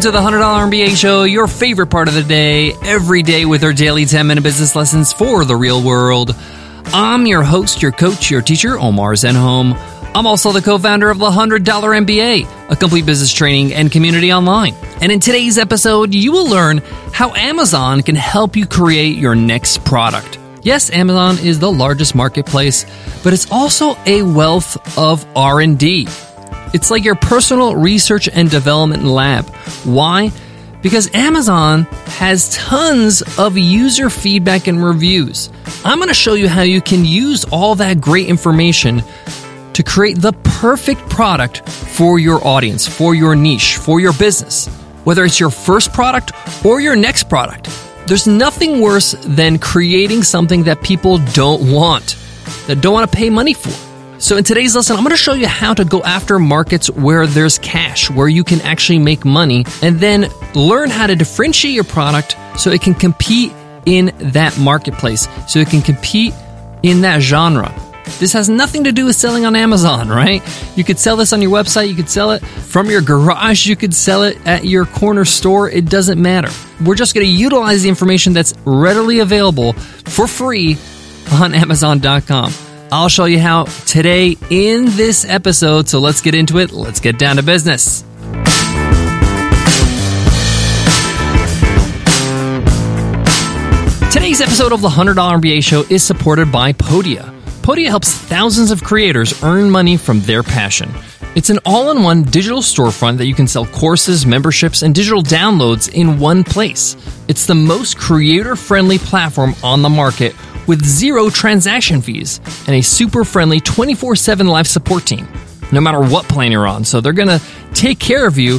Welcome to the $100 MBA Show, your favorite part of the day, every day with our daily 10-minute business lessons for the real world. I'm your host, your coach, your teacher, Omar Zenhom. I'm also the co-founder of the $100 MBA, a complete business training and community online. And in today's episode, you will learn how Amazon can help you create your next product. Yes, Amazon is the largest marketplace, but it's also a wealth of R&D. It's like your personal research and development lab. Why? Because Amazon has tons of user feedback and reviews. I'm going to show you how you can use all that great information to create the perfect product for your audience, for your niche, for your business. Whether it's your first product or your next product, there's nothing worse than creating something that people don't want, that don't want to pay money for. So in today's lesson, I'm going to show you how to go after markets where there's cash, where you can actually make money, and then learn how to differentiate your product so it can compete in that marketplace, so it can compete in that genre. This has nothing to do with selling on Amazon, right? You could sell this on your website. You could sell it from your garage. You could sell it at your corner store. It doesn't matter. We're just going to utilize the information that's readily available for free on Amazon.com. I'll show you how today in this episode, so let's get into it. Let's get down to business. Today's episode of the $100 MBA Show is supported by Podia. Podia helps thousands of creators earn money from their passion. It's an all-in-one digital storefront that you can sell courses, memberships, and digital downloads in one place. It's the most creator-friendly platform on the market with zero transaction fees and a super-friendly 24/7 live support team, no matter what plan you're on. So they're going to take care of you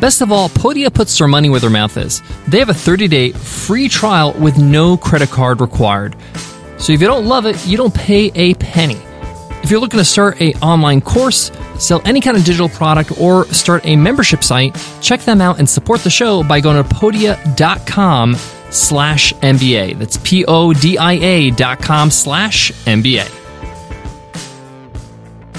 Best of all, Podia puts their money where their mouth is. They have a 30-day free trial with no credit card required. So if you don't love it, you don't pay a penny. If you're looking to start an online course, sell any kind of digital product, or start a membership site, check them out and support the show by going to podia.com/MBA. That's PODIA.com/MBA.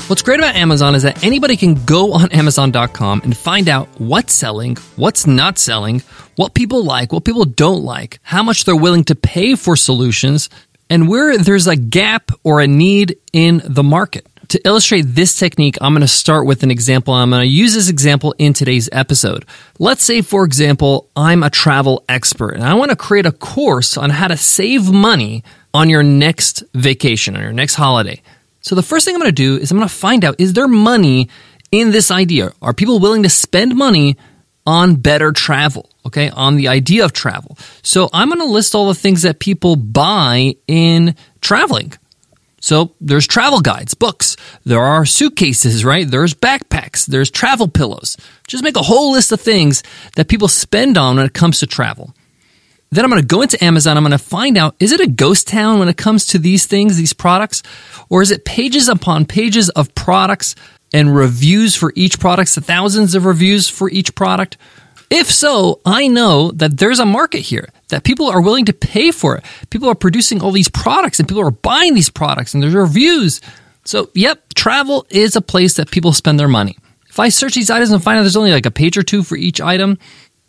What's great about Amazon is that anybody can go on Amazon.com and find out what's selling, what's not selling, what people like, what people don't like, how much they're willing to pay for solutions, and where there's a gap or a need in the market. To illustrate this technique, I'm going to start with an example. I'm going to use this example in today's episode. Let's say, for example, I'm a travel expert and I want to create a course on how to save money on your next vacation, on your next holiday. So the first thing I'm going to do is I'm going to find out, is there money in this idea? Are people willing to spend money on better travel, okay, on the idea of travel? So I'm going to list all the things that people buy in traveling. So there's travel guides, books, there are suitcases, right? There's backpacks, there's travel pillows. Just make a whole list of things that people spend on when it comes to travel. Then I'm going to go into Amazon. I'm going to find out, is it a ghost town when it comes to these things, these products? Or is it pages upon pages of products and reviews for each product, so thousands of reviews for each product? If so, I know that there's a market here, that people are willing to pay for it. People are producing all these products and people are buying these products and there's reviews. So, yep, travel is a place that people spend their money. If I search these items and find out there's only like a page or two for each item,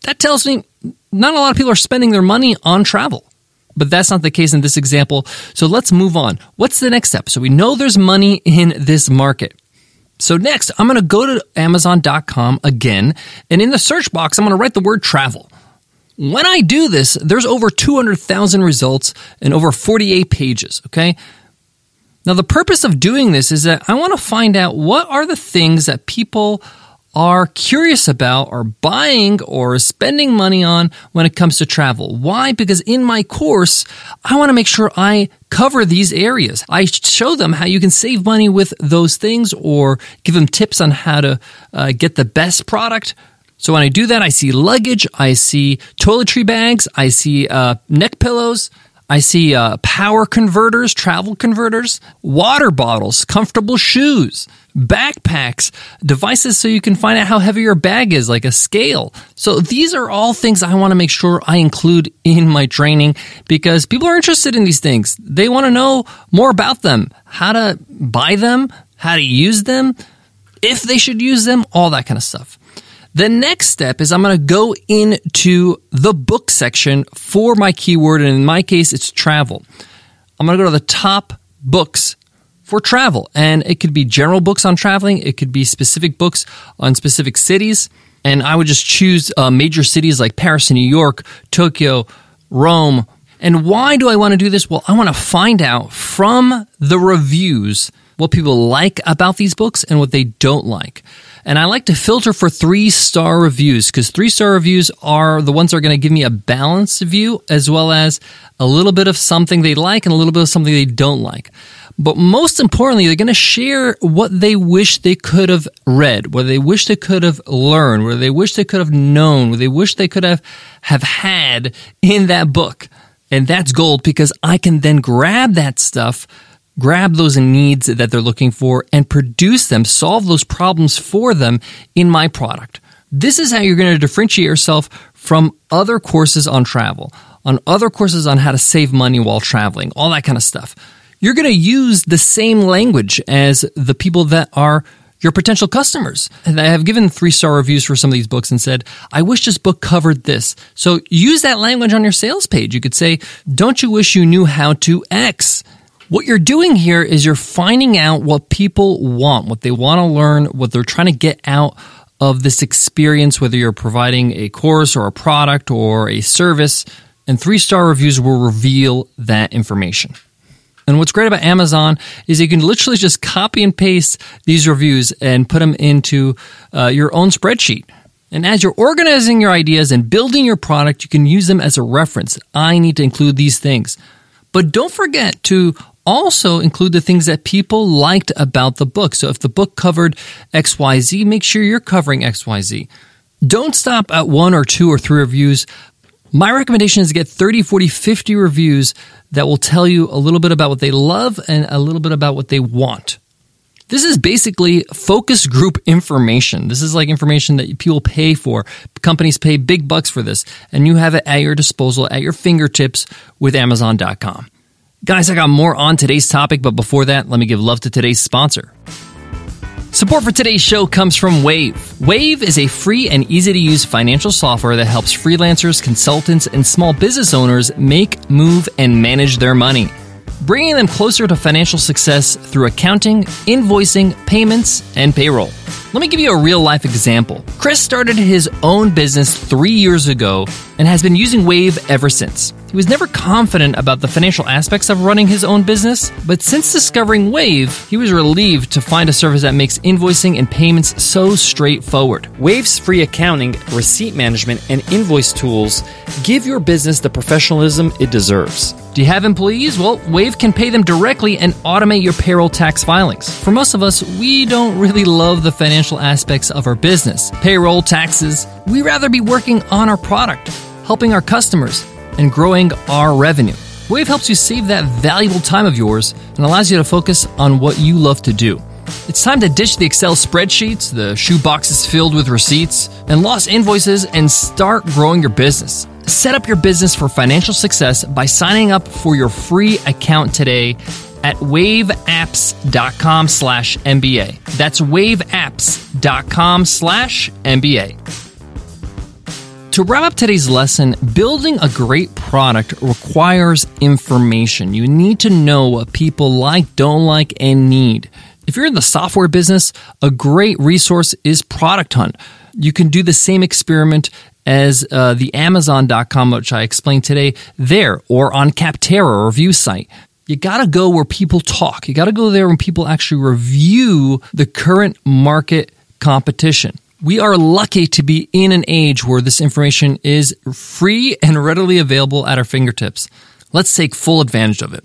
that tells me not a lot of people are spending their money on travel, but that's not the case in this example. So let's move on. What's the next step? So we know there's money in this market. So next, I'm going to go to Amazon.com again, and in the search box, I'm going to write the word travel. When I do this, there's over 200,000 results and over 48 pages, okay? Now, the purpose of doing this is that I want to find out what are the things that people are curious about or buying or spending money on when it comes to travel. Why? Because in my course, I want to make sure I cover these areas. I show them how you can save money with those things or give them tips on how to get the best product. So when I do that, I see luggage, I see toiletry bags, I see neck pillows, I see power converters, travel converters, water bottles, comfortable shoes, backpacks, devices so you can find out how heavy your bag is, like a scale. So these are all things I want to make sure I include in my training because people are interested in these things. They want to know more about them, how to buy them, how to use them, if they should use them, all that kind of stuff. The next step is I'm going to go into the book section for my keyword, and in my case, it's travel. I'm going to go to the top books for travel, and it could be general books on traveling. It could be specific books on specific cities, and I would just choose major cities like Paris and New York, Tokyo, Rome. And why do I want to do this? Well, I want to find out from the reviews what people like about these books and what they don't like. And I like to filter for 3-star reviews because 3-star reviews are the ones that are going to give me a balanced view as well as a little bit of something they like and a little bit of something they don't like. But most importantly, they're going to share what they wish they could have read, what they wish they could have learned, what they wish they could have known, what they wish they could have had in that book. And that's gold because I can then grab that stuff, grab those needs that they're looking for and produce them, solve those problems for them in my product. This is how you're going to differentiate yourself from other courses on travel, on other courses on how to save money while traveling, all that kind of stuff. You're going to use the same language as the people that are your potential customers. And I have given 3-star reviews for some of these books and said, I wish this book covered this. So use that language on your sales page. You could say, don't you wish you knew how to X? What you're doing here is you're finding out what people want, what they want to learn, what they're trying to get out of this experience, whether you're providing a course or a product or a service. And 3-star reviews will reveal that information. And what's great about Amazon is you can literally just copy and paste these reviews and put them into your own spreadsheet. And as you're organizing your ideas and building your product, you can use them as a reference. I need to include these things. But don't forget to also include the things that people liked about the book. So if the book covered XYZ, make sure you're covering XYZ. Don't stop at 1 or 2 or 3 reviews. My recommendation is to get 30, 40, 50 reviews that will tell you a little bit about what they love and a little bit about what they want. This is basically focus group information. This is like information that people pay for. Companies pay big bucks for this, and you have it at your disposal, at your fingertips with Amazon.com. Guys, I got more on today's topic, but before that, let me give love to today's sponsor. Support for today's show comes from Wave. Wave is a free and easy-to-use financial software that helps freelancers, consultants, and small business owners make, move, and manage their money, bringing them closer to financial success through accounting, invoicing, payments, and payroll. Let me give you a real-life example. Chris started his own business 3 years ago and has been using Wave ever since. He was never confident about the financial aspects of running his own business, but since discovering Wave, he was relieved to find a service that makes invoicing and payments so straightforward. Wave's free accounting, receipt management, and invoice tools give your business the professionalism it deserves. Do you have employees? Well, Wave can pay them directly and automate your payroll tax filings. For most of us, we don't really love the financial aspects of our business, payroll, taxes. We'd rather be working on our product, helping our customers, and growing our revenue. Wave helps you save that valuable time of yours and allows you to focus on what you love to do. It's time to ditch the Excel spreadsheets, the shoeboxes filled with receipts, and lost invoices and start growing your business. Set up your business for financial success by signing up for your free account today at waveapps.com/MBA. That's waveapps.com/MBA. To wrap up today's lesson, building a great product requires information. You need to know what people like, don't like, and need. If you're in the software business, a great resource is Product Hunt. You can do the same experiment as the Amazon.com, which I explained today, there, or on Capterra review site. You got to go where people talk. You got to go there when people actually review the current market competition. We are lucky to be in an age where this information is free and readily available at our fingertips. Let's take full advantage of it.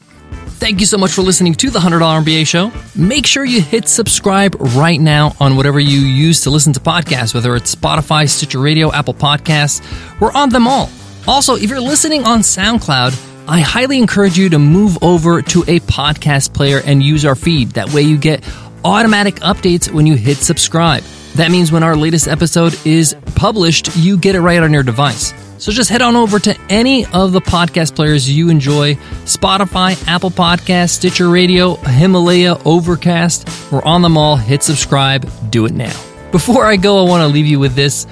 Thank you so much for listening to The $100 MBA Show. Make sure you hit subscribe right now on whatever you use to listen to podcasts, whether it's Spotify, Stitcher Radio, Apple Podcasts. We're on them all. Also, if you're listening on SoundCloud, I highly encourage you to move over to a podcast player and use our feed. That way you get automatic updates when you hit subscribe. That means when our latest episode is published, you get it right on your device. So just head on over to any of the podcast players you enjoy, Spotify, Apple Podcasts, Stitcher Radio, Himalaya, Overcast. We're on them all. Hit subscribe. Do it now. Before I go, I want to leave you with this.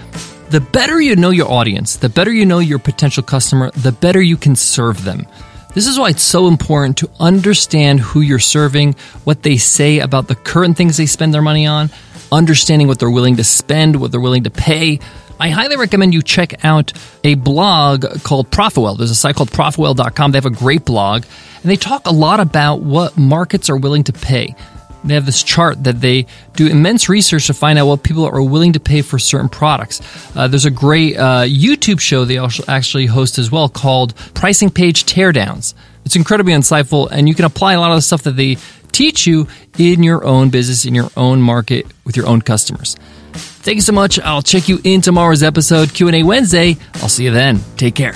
The better you know your audience, the better you know your potential customer, the better you can serve them. This is why it's so important to understand who you're serving, what they say about the current things they spend their money on, understanding what they're willing to spend, what they're willing to pay. I highly recommend you check out a blog called ProfitWell. There's a site called ProfitWell.com. They have a great blog, and they talk a lot about what markets are willing to pay. They have this chart that they do immense research to find out what people are willing to pay for certain products. There's a great YouTube show they actually host as well called Pricing Page Teardowns. It's incredibly insightful, and you can apply a lot of the stuff that they teach you in your own business, in your own market, with your own customers. Thank you so much. I'll check you in tomorrow's episode, Q&A Wednesday. I'll see you then. Take care.